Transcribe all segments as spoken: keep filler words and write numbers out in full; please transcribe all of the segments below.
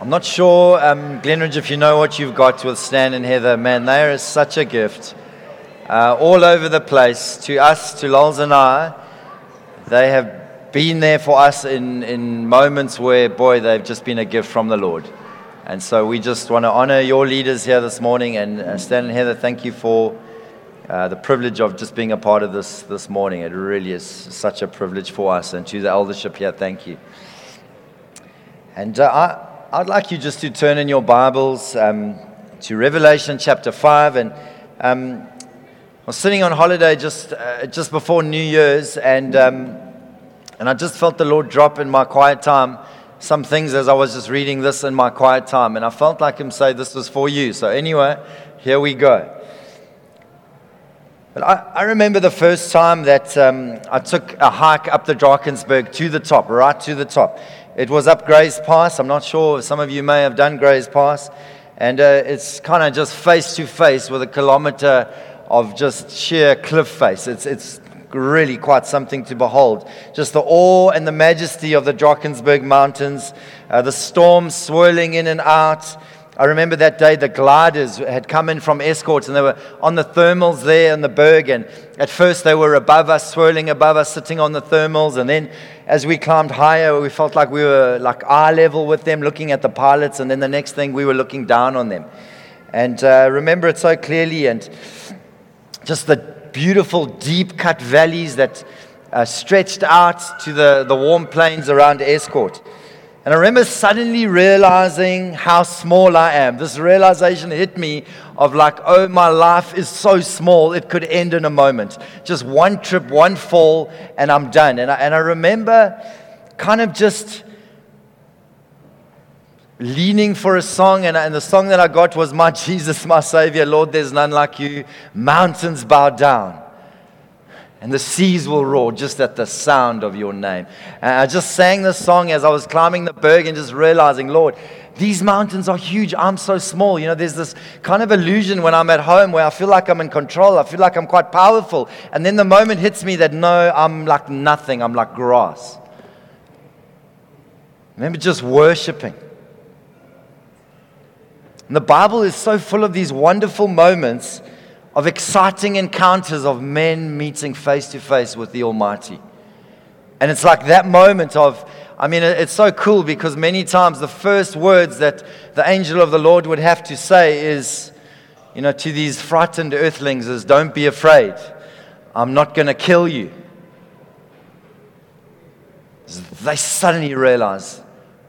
I'm not sure, um, Glenridge, if you know what you've got with Stan and Heather. Man, they are such a gift. Uh, all over the place, to us, to Lols and I. They have been there for us in, in moments where, boy, they've just been a gift from the Lord. And so we just want to honor your leaders here this morning. And uh, Stan and Heather, thank you for uh, the privilege of just being a part of this this morning. It really is such a privilege for us. And to the eldership here, thank you. And uh, I... I'd like you just to turn in your Bibles um, to Revelation chapter five. And um, I was sitting on holiday just uh, just before New Year's, and um, and I just felt the Lord drop in my quiet time some things as I was just reading this in my quiet time, and I felt like Him say, "This was for you." So anyway, here we go. But I, I remember the first time that um, I took a hike up the Drakensberg to the top, right to the top. It was up Grey's Pass. I'm not sure. Some of you may have done Grey's Pass. And uh, it's kind of just face to face with a kilometer of just sheer cliff face. It's it's really quite something to behold. Just the awe and the majesty of the Drakensberg Mountains, uh, the storms swirling in and out. I remember that day the gliders had come in from Escort, and they were on the thermals there in the berg, and at first they were above us, swirling above us, sitting on the thermals, and then as we climbed higher, we felt like we were like eye level with them, looking at the pilots, and then the next thing we were looking down on them. And uh, I remember it so clearly, and just the beautiful deep-cut valleys that uh, stretched out to the, the warm plains around Escort. And I remember suddenly realizing how small I am. This realization hit me of like, oh, my life is so small, it could end in a moment. Just one trip, one fall, and I'm done. And I, and I remember kind of just leaning for a song, and, I, and the song that I got was, "My Jesus, my Savior, Lord, there's none like you. Mountains bow down, and the seas will roar just at the sound of your name." And I just sang this song as I was climbing the berg and just realizing, Lord, these mountains are huge. I'm so small. You know, there's this kind of illusion when I'm at home where I feel like I'm in control. I feel like I'm quite powerful. And then the moment hits me that, no, I'm like nothing. I'm like grass. Remember just worshiping. And the Bible is so full of these wonderful moments of exciting encounters of men meeting face to face with the Almighty. And it's like that moment of, I mean, it's so cool because many times the first words that the angel of the Lord would have to say is, you know, to these frightened earthlings is, "Don't be afraid. I'm not going to kill you." They suddenly realize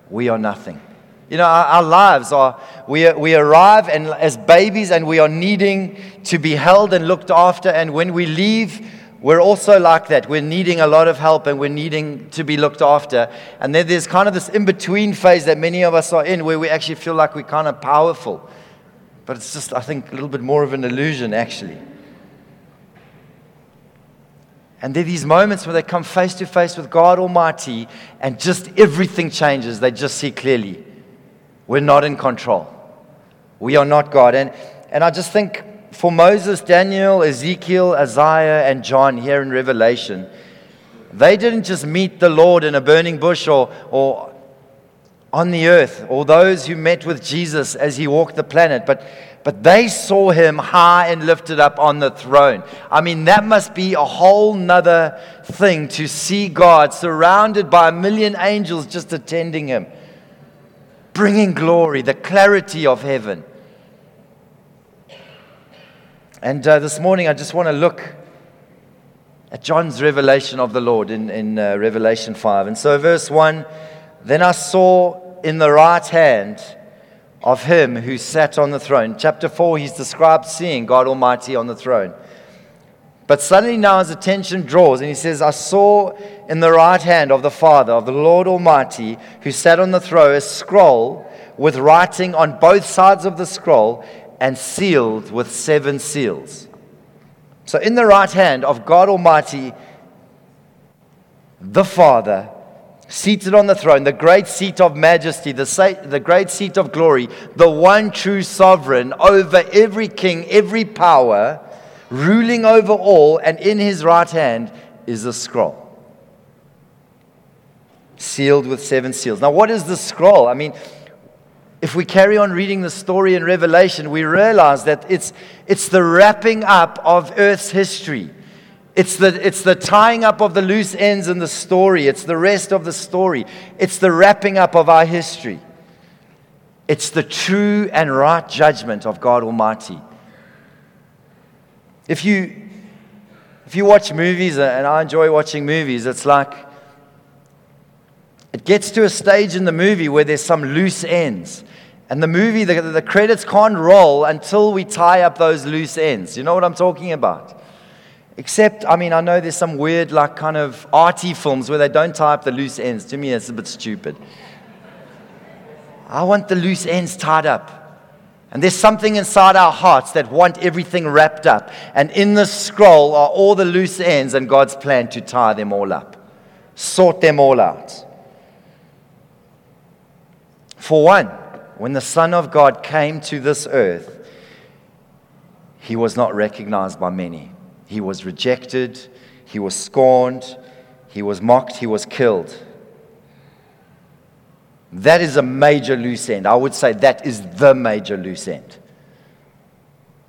we are nothing. You know, our, our lives are, we, we arrive and as babies, and we are needing to be held and looked after. And when we leave, we're also like that. We're needing a lot of help, and we're needing to be looked after. And then there's kind of this in-between phase that many of us are in where we actually feel like we're kind of powerful. But it's just, I think, a little bit more of an illusion, actually. And there are these moments where they come face to face with God Almighty, and just everything changes. They just see clearly. We're not in control. We are not God. And and I just think for Moses, Daniel, Ezekiel, Isaiah, and John here in Revelation, they didn't just meet the Lord in a burning bush or, or on the earth, or those who met with Jesus as He walked the planet, but but they saw Him high and lifted up on the throne. I mean, that must be a whole nother thing to see God surrounded by a million angels just attending Him, bringing glory, the clarity of heaven. And uh, this morning I just want to look at John's revelation of the Lord in, in uh, Revelation five. And so verse one, "Then I saw in the right hand of Him who sat on the throne." Chapter four, he's described seeing God Almighty on the throne. But suddenly now his attention draws, and he says, "I saw in the right hand of the Father, of the Lord Almighty, who sat on the throne, a scroll with writing on both sides of the scroll and sealed with seven seals." So in the right hand of God Almighty, the Father, seated on the throne, the great seat of majesty, the, sa- the great seat of glory, the one true sovereign over every king, every power, ruling over all, and in His right hand is a scroll sealed with seven seals. Now, what is the scroll? I mean, if we carry on reading the story in Revelation, we realize that it's it's the wrapping up of Earth's history. It's the, it's the tying up of the loose ends in the story. It's the rest of the story. It's the wrapping up of our history. It's the true and right judgment of God Almighty. If you, if you watch movies, and I enjoy watching movies, it's like it gets to a stage in the movie where there's some loose ends. And the movie, the, the credits can't roll until we tie up those loose ends. You know what I'm talking about? Except, I mean, I know there's some weird, like, kind of arty films where they don't tie up the loose ends. To me, that's a bit stupid. I want the loose ends tied up. And there's something inside our hearts that want everything wrapped up. And in this scroll are all the loose ends and God's plan to tie them all up. Sort them all out. For one, when the Son of God came to this earth, he was not recognized by many. He was rejected, he was scorned, he was mocked, he was killed. That is a major loose end. I would say that is the major loose end.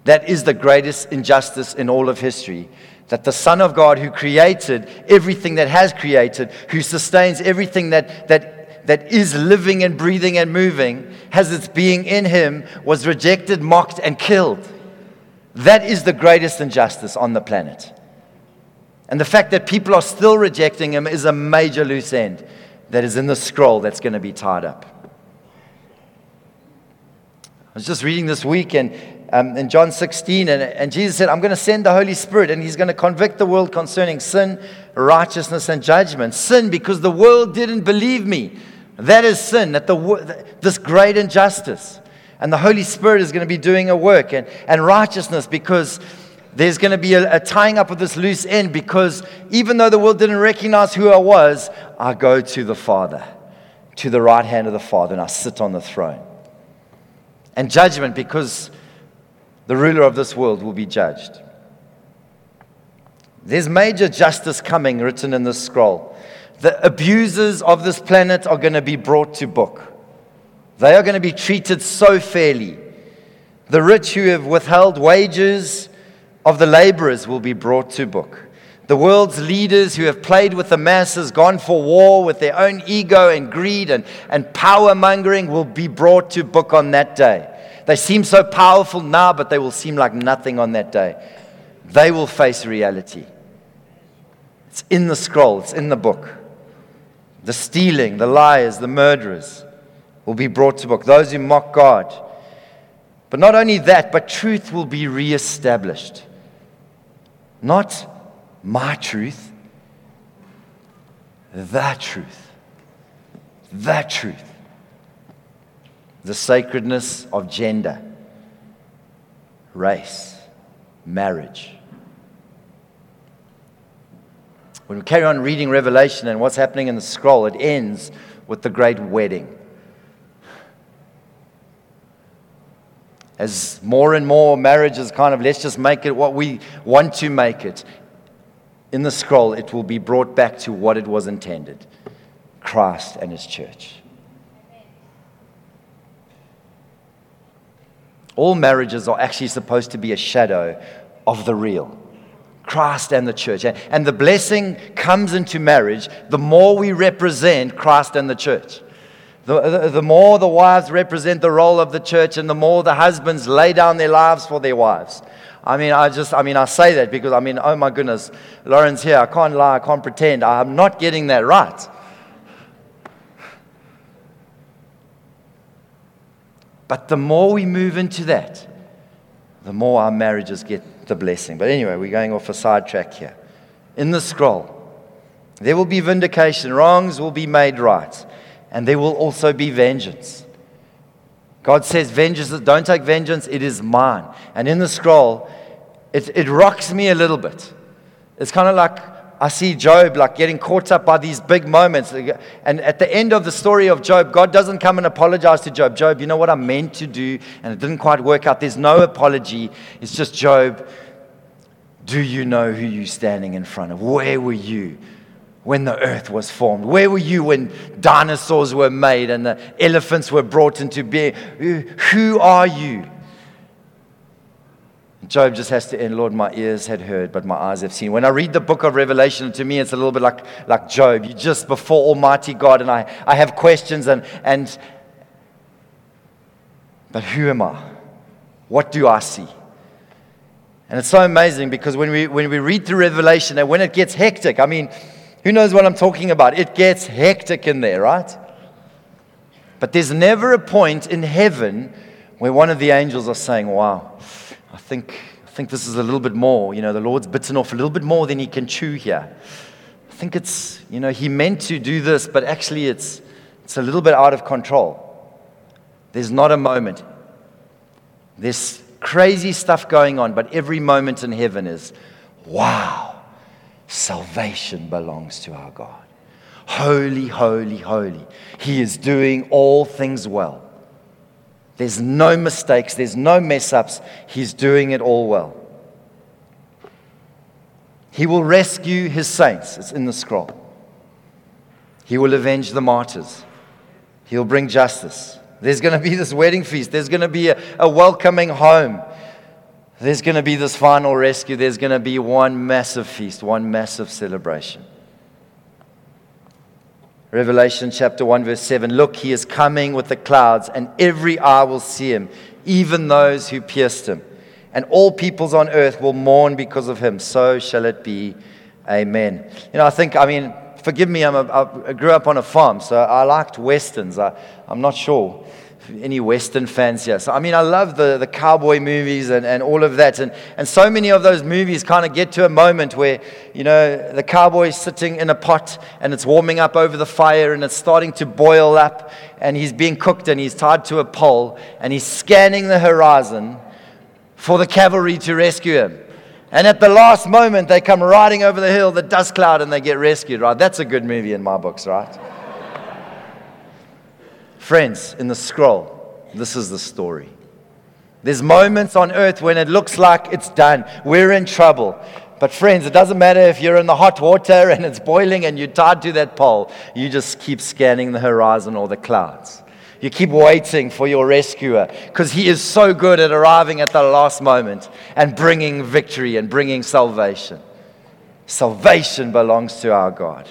That is the greatest injustice in all of history. That the Son of God, who created everything that has created, who sustains everything that, that, that is living and breathing and moving, has its being in him, was rejected, mocked, and killed. That is the greatest injustice on the planet. And the fact that people are still rejecting him is a major loose end that is in the scroll that's going to be tied up. I was just reading this week and, um, in John sixteen, and, and Jesus said, I'm going to send the Holy Spirit, and he's going to convict the world concerning sin, righteousness, and judgment. Sin, because the world didn't believe me. That is sin, that the this great injustice. And the Holy Spirit is going to be doing a work. And, and righteousness, because there's going to be a, a tying up of this loose end. Because even though the world didn't recognize who I was, I go to the Father, to the right hand of the Father, and I sit on the throne. And judgment, because the ruler of this world will be judged. There's major justice coming written in this scroll. The abusers of this planet are going to be brought to book. They are going to be treated so fairly. The rich who have withheld wages of the laborers will be brought to book. The world's leaders who have played with the masses, gone for war with their own ego and greed and, and power mongering, will be brought to book on that day. They seem so powerful now, but they will seem like nothing on that day. They will face reality. It's in the scroll, it's in the book. The stealing, the liars, the murderers will be brought to book, those who mock God. But not only that, but truth will be reestablished. Not my truth, the truth. The truth. The sacredness of gender, race, marriage. When we carry on reading Revelation and what's happening in the scroll, it ends with the great wedding. As more and more marriages kind of, let's just make it what we want to make it. In the scroll, it will be brought back to what it was intended. Christ and his church. All marriages are actually supposed to be a shadow of the real. Christ and the church. And, and the blessing comes into marriage the more we represent Christ and the church. The, the, the more the wives represent the role of the church, and the more the husbands lay down their lives for their wives. I mean, I just, I mean, I say that because, I mean, oh my goodness, Lauren's here. I can't lie, I can't pretend. I'm not getting that right. But the more we move into that, the more our marriages get the blessing. But anyway, we're going off a sidetrack here. In the scroll, there will be vindication, wrongs will be made right. And there will also be vengeance. God says, vengeance, don't take vengeance, it is mine. And in the scroll, it, it rocks me a little bit. It's kind of like I see Job like getting caught up by these big moments. And at the end of the story of Job, God doesn't come and apologize to Job. Job, you know what I meant to do, and it didn't quite work out. There's no apology. It's just, Job, do you know who you're standing in front of? Where were you when the earth was formed? Where were you when dinosaurs were made and the elephants were brought into being? Who are you? Job just has to end, Lord, my ears had heard, but my eyes have seen. When I read the book of Revelation, to me it's a little bit like, like Job. You're just before Almighty God, and I, I have questions, and and but who am I? What do I see? And it's so amazing because when we when we read through Revelation, and when it gets hectic, I mean, who knows what I'm talking about? It gets hectic in there, right? But there's never a point in heaven where one of the angels are saying, wow, I think I think this is a little bit more. You know, the Lord's bitten off a little bit more than he can chew here. I think it's, you know, he meant to do this, but actually it's it's a little bit out of control. There's not a moment. There's crazy stuff going on, but every moment in heaven is, wow, salvation belongs to our God. Holy, holy, holy. He is doing all things well. There's no mistakes. There's no mess-ups. He's doing it all well. He will rescue his saints. It's in the scroll. He will avenge the martyrs. He'll bring justice. There's going to be this wedding feast. There's going to be a, a welcoming home. There's going to be this final rescue. There's going to be one massive feast, one massive celebration. Revelation chapter one verse seven, look, he is coming with the clouds, and every eye will see him, even those who pierced him. And all peoples on earth will mourn because of him. So shall it be. Amen. You know, I think, I mean, forgive me, I'm a, I grew up on a farm, so I liked Westerns. I, I'm not sure any Western fans here. So, I mean, I love the, the cowboy movies and, and all of that. And, and so many of those movies kind of get to a moment where, you know, the cowboy's sitting in a pot and it's warming up over the fire and it's starting to boil up and he's being cooked and he's tied to a pole and he's scanning the horizon for the cavalry to rescue him. And at the last moment, they come riding over the hill, the dust cloud, and they get rescued, right? That's a good movie in my books, right? Friends, in the scroll, this is the story. There's moments on earth when it looks like it's done. We're in trouble. But friends, it doesn't matter if you're in the hot water and it's boiling and you're tied to that pole. You just keep scanning the horizon or the clouds. You keep waiting for your rescuer because he is so good at arriving at the last moment and bringing victory and bringing salvation. Salvation belongs to our God.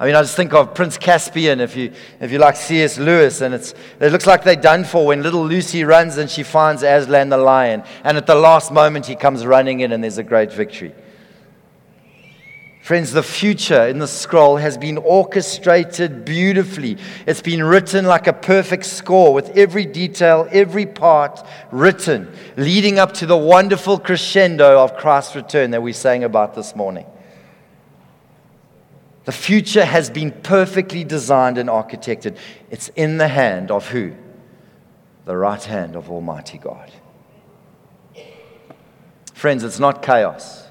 I mean, I just think of Prince Caspian, if you if you like C S Lewis, and it's it looks like they're done for when little Lucy runs and she finds Aslan the lion, and at the last moment he comes running in and there's a great victory. Friends, the future in the scroll has been orchestrated beautifully. It's been written like a perfect score with every detail, every part written, leading up to the wonderful crescendo of Christ's return that we sang about this morning. The future has been perfectly designed and architected. It's in the hand of who? The right hand of Almighty God. Friends, it's not chaos.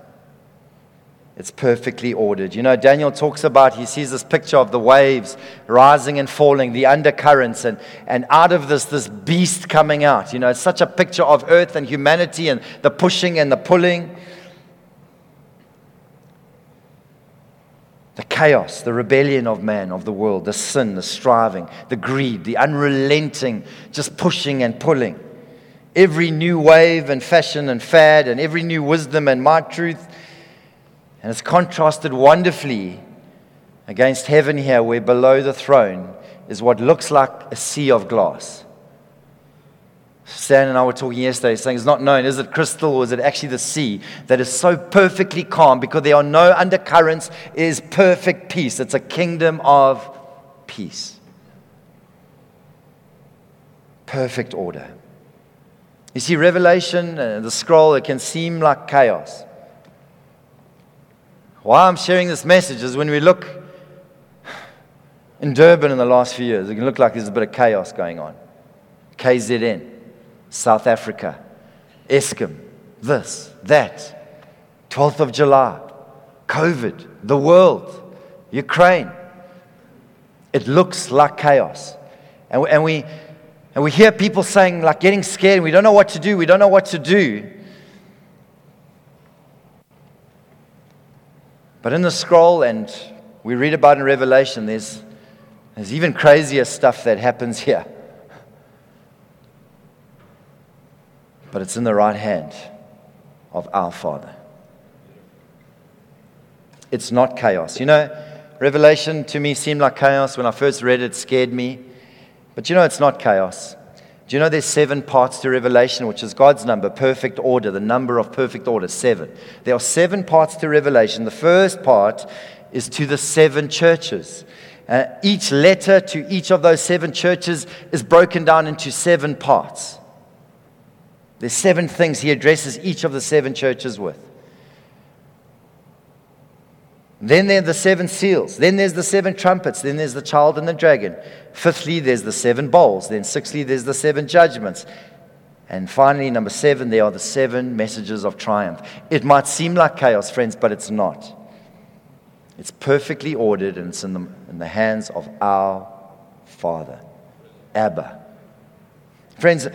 It's perfectly ordered. You know, Daniel talks about, he sees this picture of the waves rising and falling, the undercurrents, and, and out of this, this beast coming out. You know, it's such a picture of earth and humanity and the pushing and the pulling. The chaos, the rebellion of man, of the world, the sin, the striving, the greed, the unrelenting, just pushing and pulling. Every new wave and fashion and fad and every new wisdom and my truth. And it's contrasted wonderfully against heaven here, where below the throne is what looks like a sea of glass. Stan and I were talking yesterday, saying it's not known, is it crystal or is it actually the sea that is so perfectly calm because there are no undercurrents, it is perfect peace. It's a kingdom of peace. Perfect order. You see, Revelation, uh, the scroll, it can seem like chaos. Why I'm sharing this message is when we look in Durban in the last few years, it can look like there's a bit of chaos going on. K Z N. South Africa, Eskom, this, that, twelfth of July, COVID, the world, Ukraine. It looks like chaos. And we, and we and we hear people saying, like, getting scared, we don't know what to do, we don't know what to do. But in the scroll, and we read about in Revelation, there's, there's even crazier stuff that happens here. But it's in the right hand of our Father. It's not chaos. You know, Revelation to me seemed like chaos. When I first read it, it scared me. But you know, it's not chaos. Do you know there's seven parts to Revelation, which is God's number, perfect order, the number of perfect order, seven. There are seven parts to Revelation. The first part is to the seven churches. Uh, each letter to each of those seven churches is broken down into seven parts. There's seven things he addresses each of the seven churches with. Then there are the seven seals. Then there's the seven trumpets. Then there's the child and the dragon. Fifthly, there's the seven bowls. Then sixthly, there's the seven judgments. And finally, number seven, there are the seven messages of triumph. It might seem like chaos, friends, but it's not. It's perfectly ordered, and it's in the, in the hands of our Father, Abba. Friends,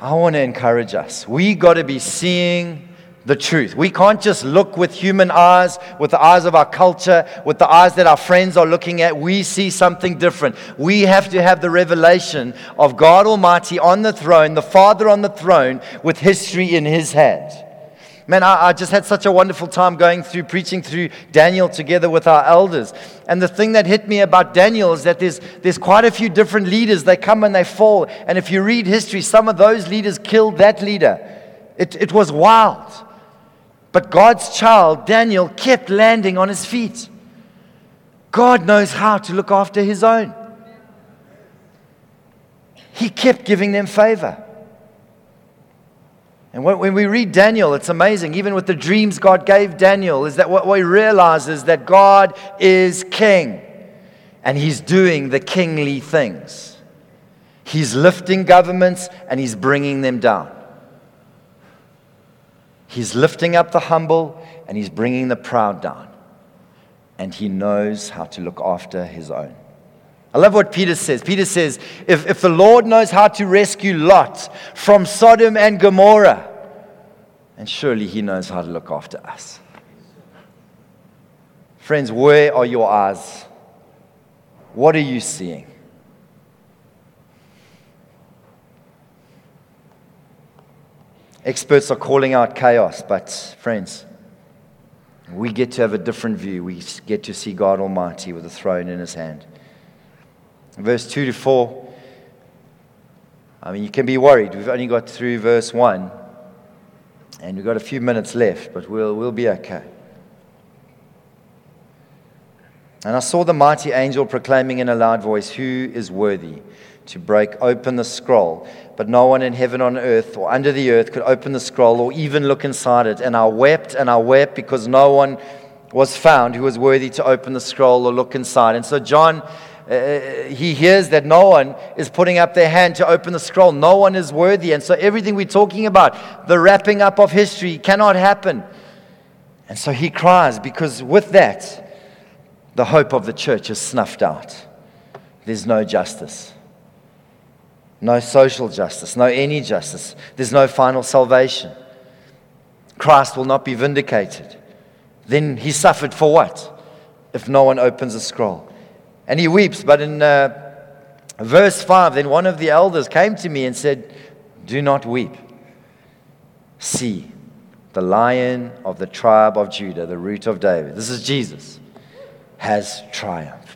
I want to encourage us. We got to be seeing the truth. We can't just look with human eyes, with the eyes of our culture, with the eyes that our friends are looking at. We see something different. We have to have the revelation of God Almighty on the throne, the Father on the throne, with history in His hand. Man, I, I just had such a wonderful time going through, preaching through Daniel together with our elders. And the thing that hit me about Daniel is that there's, there's quite a few different leaders. They come and they fall. And if you read history, some of those leaders killed that leader. It, it was wild. But God's child, Daniel, kept landing on his feet. God knows how to look after His own. He kept giving them favor. And when we read Daniel, it's amazing. Even with the dreams God gave Daniel, is that what we realize is that God is king. And He's doing the kingly things. He's lifting governments and He's bringing them down. He's lifting up the humble and He's bringing the proud down. And He knows how to look after His own. I love what Peter says. Peter says, if, if the Lord knows how to rescue Lot from Sodom and Gomorrah, and surely He knows how to look after us. Friends, where are your eyes? What are you seeing? Experts are calling out chaos, but friends, we get to have a different view. We get to see God Almighty with a throne in His hand. Verse two to four, I mean, you can be worried. We've only got through verse one, and we've got a few minutes left, but we'll, we'll be okay. And I saw the mighty angel proclaiming in a loud voice, "Who is worthy to break open the scroll?" But no one in heaven, on earth, or under the earth could open the scroll or even look inside it. And I wept and I wept because no one was found who was worthy to open the scroll or look inside. And so John, uh, he hears that no one is putting up their hand to open the scroll. No one is worthy. And so everything we're talking about, the wrapping up of history, cannot happen. And so he cries, because with that, the hope of the church is snuffed out. There's no justice. No social justice, no any justice. There's no final salvation. Christ will not be vindicated. Then He suffered for what? If no one opens a scroll. And he weeps. But in uh, verse five, then one of the elders came to me and said, "Do not weep. See, the Lion of the tribe of Judah, the Root of David," this is Jesus, "has triumphed.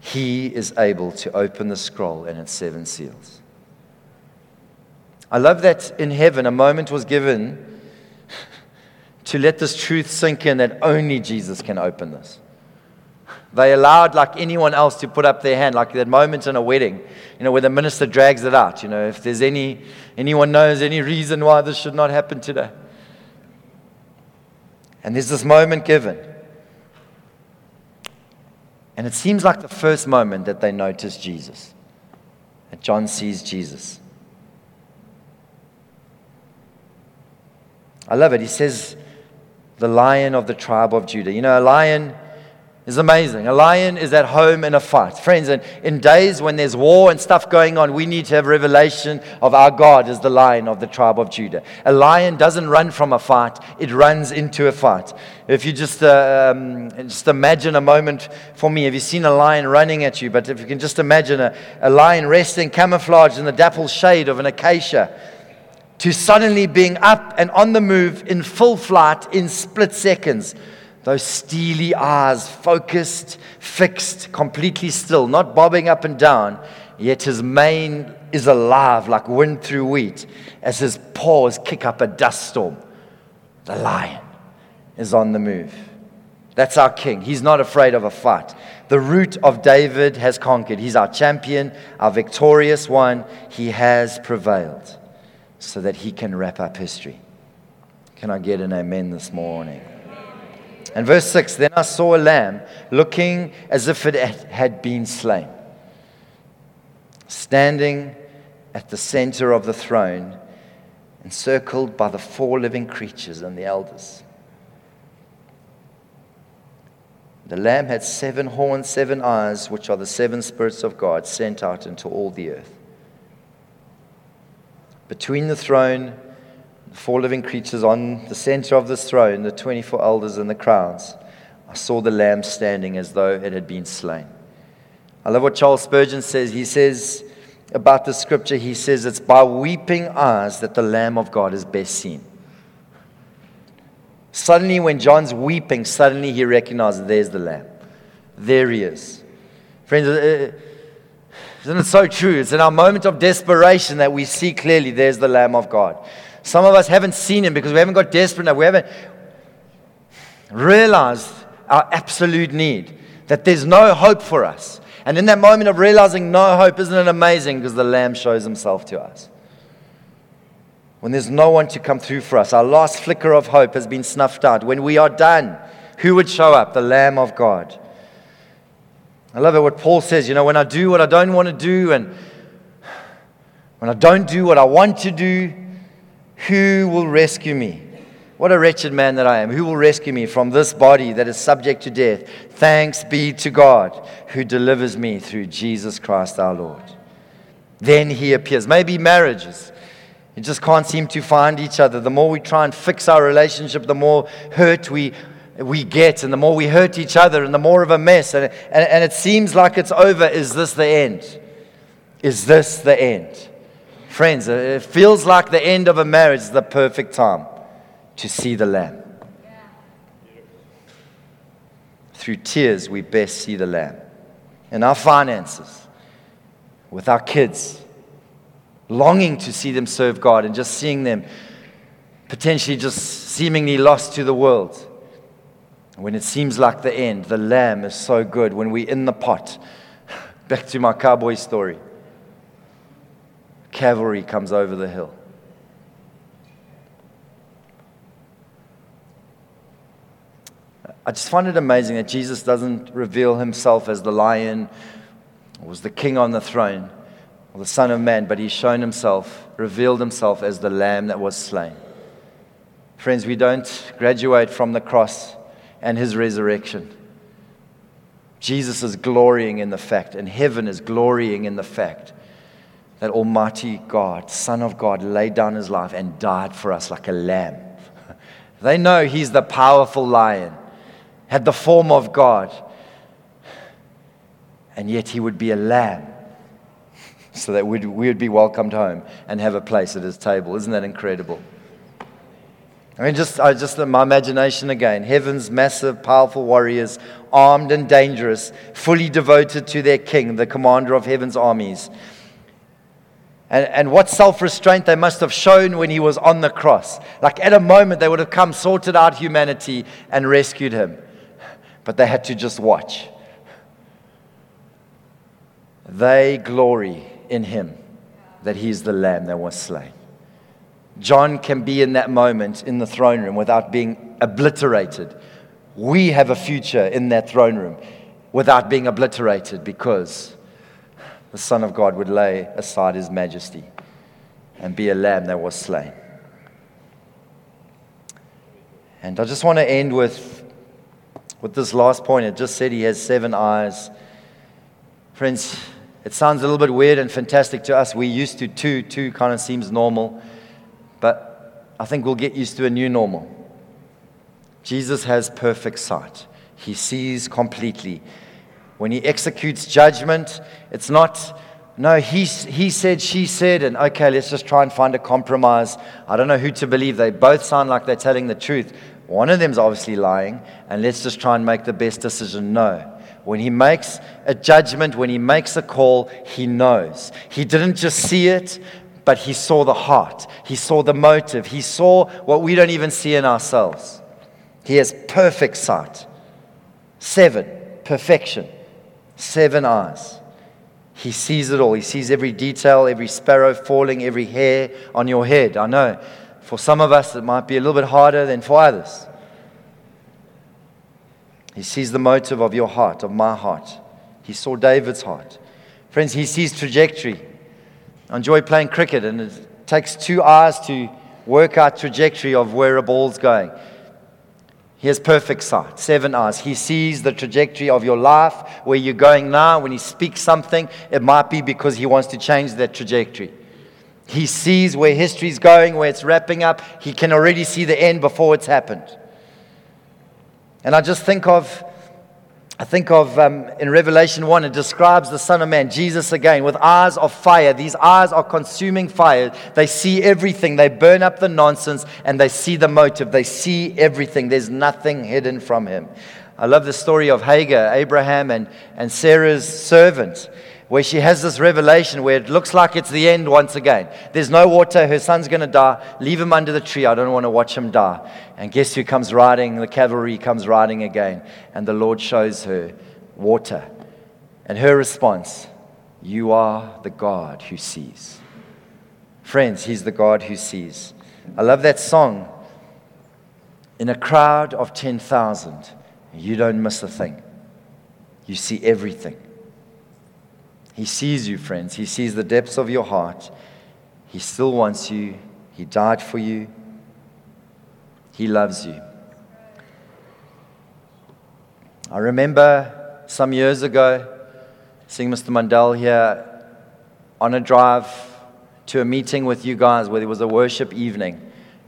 He is able to open the scroll and its seven seals." I love that in heaven a moment was given to let this truth sink in that only Jesus can open this. They allowed, like anyone else, to put up their hand, like that moment in a wedding, you know, where the minister drags it out. You know, if there's any, anyone knows any reason why this should not happen today. And there's this moment given. And it seems like the first moment that they notice Jesus, that John sees Jesus. I love it. He says, the Lion of the tribe of Judah. You know, a lion It's amazing. A lion is at home in a fight. Friends, in, in days when there's war and stuff going on, we need to have revelation of our God as the lion of the tribe of Judah. A lion doesn't run from a fight. It runs into a fight. If you just uh, um, just imagine a moment for me. Have you seen a lion running at you? But if you can just imagine a, a lion resting, camouflaged in the dapple shade of an acacia, to suddenly being up and on the move in full flight in split seconds. Those steely eyes, focused, fixed, completely still, not bobbing up and down, yet his mane is alive like wind through wheat as his paws kick up a dust storm. The lion is on the move. That's our king. He's not afraid of a fight. The root of David has conquered. He's our champion, our victorious one. He has prevailed so that he can wrap up history. Can I get an amen this morning? And verse six, then I saw a lamb looking as if it had been slain, standing at the center of the throne, encircled by the four living creatures and the elders. The lamb had seven horns, seven eyes, which are the seven spirits of God sent out into all the earth. Between the throne, four living creatures on the center of this throne, the twenty-four elders and the crowns, I saw the lamb standing as though it had been slain. I love what Charles Spurgeon says. He says about the scripture, he says, it's by weeping eyes that the Lamb of God is best seen. Suddenly when John's weeping, suddenly he recognizes there's the Lamb. There he is. Friends, uh, isn't it so true? It's in our moment of desperation that we see clearly there's the Lamb of God. Some of us haven't seen him because we haven't got desperate enough. We haven't realized our absolute need, that there's no hope for us. And in that moment of realizing no hope, isn't it amazing? Because the Lamb shows himself to us. When there's no one to come through for us, our last flicker of hope has been snuffed out. When we are done, who would show up? The Lamb of God. I love it what Paul says, you know, when I do what I don't want to do and when I don't do what I want to do, who will rescue me? What a wretched man that I am. Who will rescue me from this body that is subject to death? Thanks be to God who delivers me through Jesus Christ our Lord. Then he appears. Maybe marriages. You just can't seem to find each other. The more we try and fix our relationship, the more hurt we we get, and the more we hurt each other, and the more of a mess. And, and, and it seems like it's over. Is this the end? Is this the end? Friends, it feels like the end of a marriage is the perfect time to see the Lamb. Yeah. Through tears, we best see the Lamb. In our finances, with our kids, longing to see them serve God and just seeing them potentially just seemingly lost to the world. When it seems like the end, the Lamb is so good. When we're in the pot, back to my cowboy story. Cavalry comes over the hill. I just find it amazing that Jesus doesn't reveal himself as the lion or as the king on the throne or the Son of Man, but he's shown himself, revealed himself as the Lamb that was slain. Friends, we don't graduate from the cross and his resurrection. Jesus is glorying in the fact, and heaven is glorying in the fact that Almighty God, Son of God, laid down his life and died for us like a lamb. They know he's the powerful lion, had the form of God, and yet he would be a lamb so that we'd, we would be welcomed home and have a place at his table. Isn't that incredible? I mean, just, I just in my imagination again, heaven's massive, powerful warriors, armed and dangerous, fully devoted to their king, the commander of heaven's armies. And, and what self-restraint they must have shown when he was on the cross. Like at a moment, they would have come, sorted out humanity, and rescued him. But they had to just watch. They glory in him that he's the lamb that was slain. John can be in that moment in the throne room without being obliterated. We have a future in that throne room without being obliterated because the Son of God would lay aside his majesty and be a lamb that was slain. And I just want to end with with this last point. It just said he has seven eyes. Friends, it sounds a little bit weird and fantastic to us. We're used to two. Two kind of seems normal. But I think we'll get used to a new normal. Jesus has perfect sight. He sees completely. When he executes judgment, it's not, no, he, he said, she said, and okay, let's just try and find a compromise. I don't know who to believe. They both sound like they're telling the truth. One of them's obviously lying, and let's just try and make the best decision. No. When he makes a judgment, when he makes a call, he knows. He didn't just see it, but he saw the heart. He saw the motive. He saw what we don't even see in ourselves. He has perfect sight. Seven, perfection. Seven eyes. He sees it all. He sees every detail, every sparrow falling, every hair on your head. I know for some of us it might be a little bit harder than for others. He sees the motive of your heart, of my heart. He saw David's heart. Friends, he sees trajectory. I enjoy playing cricket, and it takes two eyes to work out trajectory of where a ball's going. He has perfect sight, seven eyes. He sees the trajectory of your life, where you're going now. When he speaks something, it might be because he wants to change that trajectory. He sees where history's going, where it's wrapping up. He can already see the end before it's happened. And I just think of, I think of um, in Revelation one, it describes the Son of Man, Jesus again, with eyes of fire. These eyes are consuming fire. They see everything. They burn up the nonsense, and they see the motive. They see everything. There's nothing hidden from him. I love the story of Hagar, Abraham, and, and Sarah's servant, where she has this revelation where it looks like it's the end once again. There's no water. Her son's going to die. Leave him under the tree. I don't want to watch him die. And guess who comes riding? The cavalry comes riding again. And the Lord shows her water. And her response, you are the God who sees. Friends, he's the God who sees. I love that song. In a crowd of ten thousand, you don't miss a thing. You see everything. He sees you, friends. He sees the depths of your heart. He still wants you. He died for you. He loves you. I remember some years ago seeing Mister Mandel here on a drive to a meeting with you guys where there was a worship evening.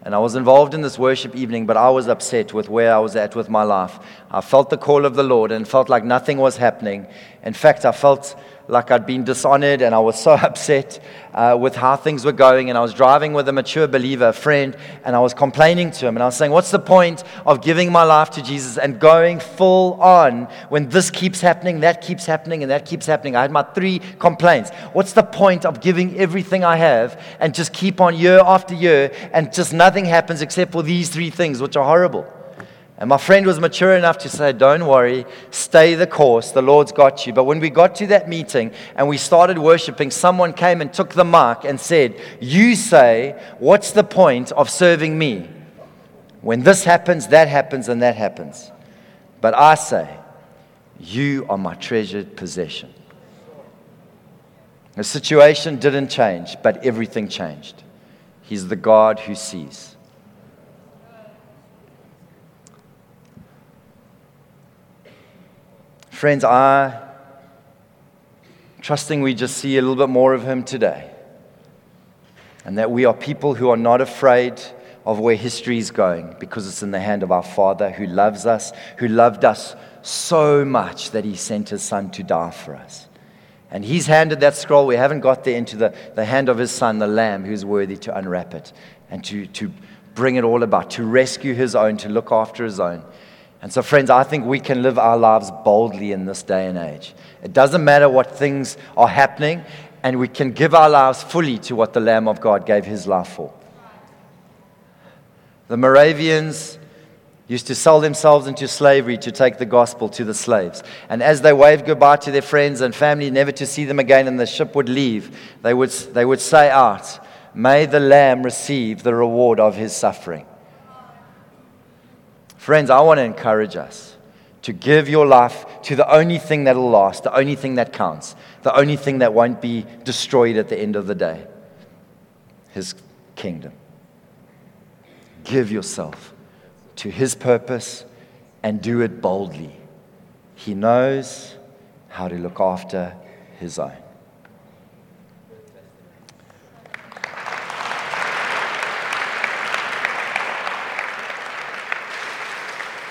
And I was involved in this worship evening, but I was upset with where I was at with my life. I felt the call of the Lord and felt like nothing was happening. In fact, I felt like I'd been dishonored, and I was so upset uh, with how things were going. And I was driving with a mature believer, a friend, and I was complaining to him. And I was saying, what's the point of giving my life to Jesus and going full on when this keeps happening, that keeps happening, and that keeps happening? I had my three complaints. What's the point of giving everything I have and just keep on year after year and just nothing happens except for these three things, which are horrible? And my friend was mature enough to say, don't worry, stay the course, the Lord's got you. But when we got to that meeting and we started worshiping, someone came and took the mic and said, you say, what's the point of serving me when this happens, that happens, and that happens? But I say, you are my treasured possession. The situation didn't change, but everything changed. He's the God who sees. Friends, I trusting we just see a little bit more of him today. And that we are people who are not afraid of where history is going, because it's in the hand of our Father who loves us, who loved us so much that he sent his Son to die for us. And he's handed that scroll, we haven't got there, into the, the hand of his Son, the Lamb, who's worthy to unwrap it and to, to bring it all about, to rescue his own, to look after his own. And so, friends, I think we can live our lives boldly in this day and age. It doesn't matter what things are happening, and we can give our lives fully to what the Lamb of God gave his life for. The Moravians used to sell themselves into slavery to take the gospel to the slaves. And as they waved goodbye to their friends and family, never to see them again, and the ship would leave, they would, they would say out, may the Lamb receive the reward of his suffering. Friends, I want to encourage us to give your life to the only thing that will last, the only thing that counts, the only thing that won't be destroyed at the end of the day, his kingdom. Give yourself to his purpose and do it boldly. He knows how to look after his own.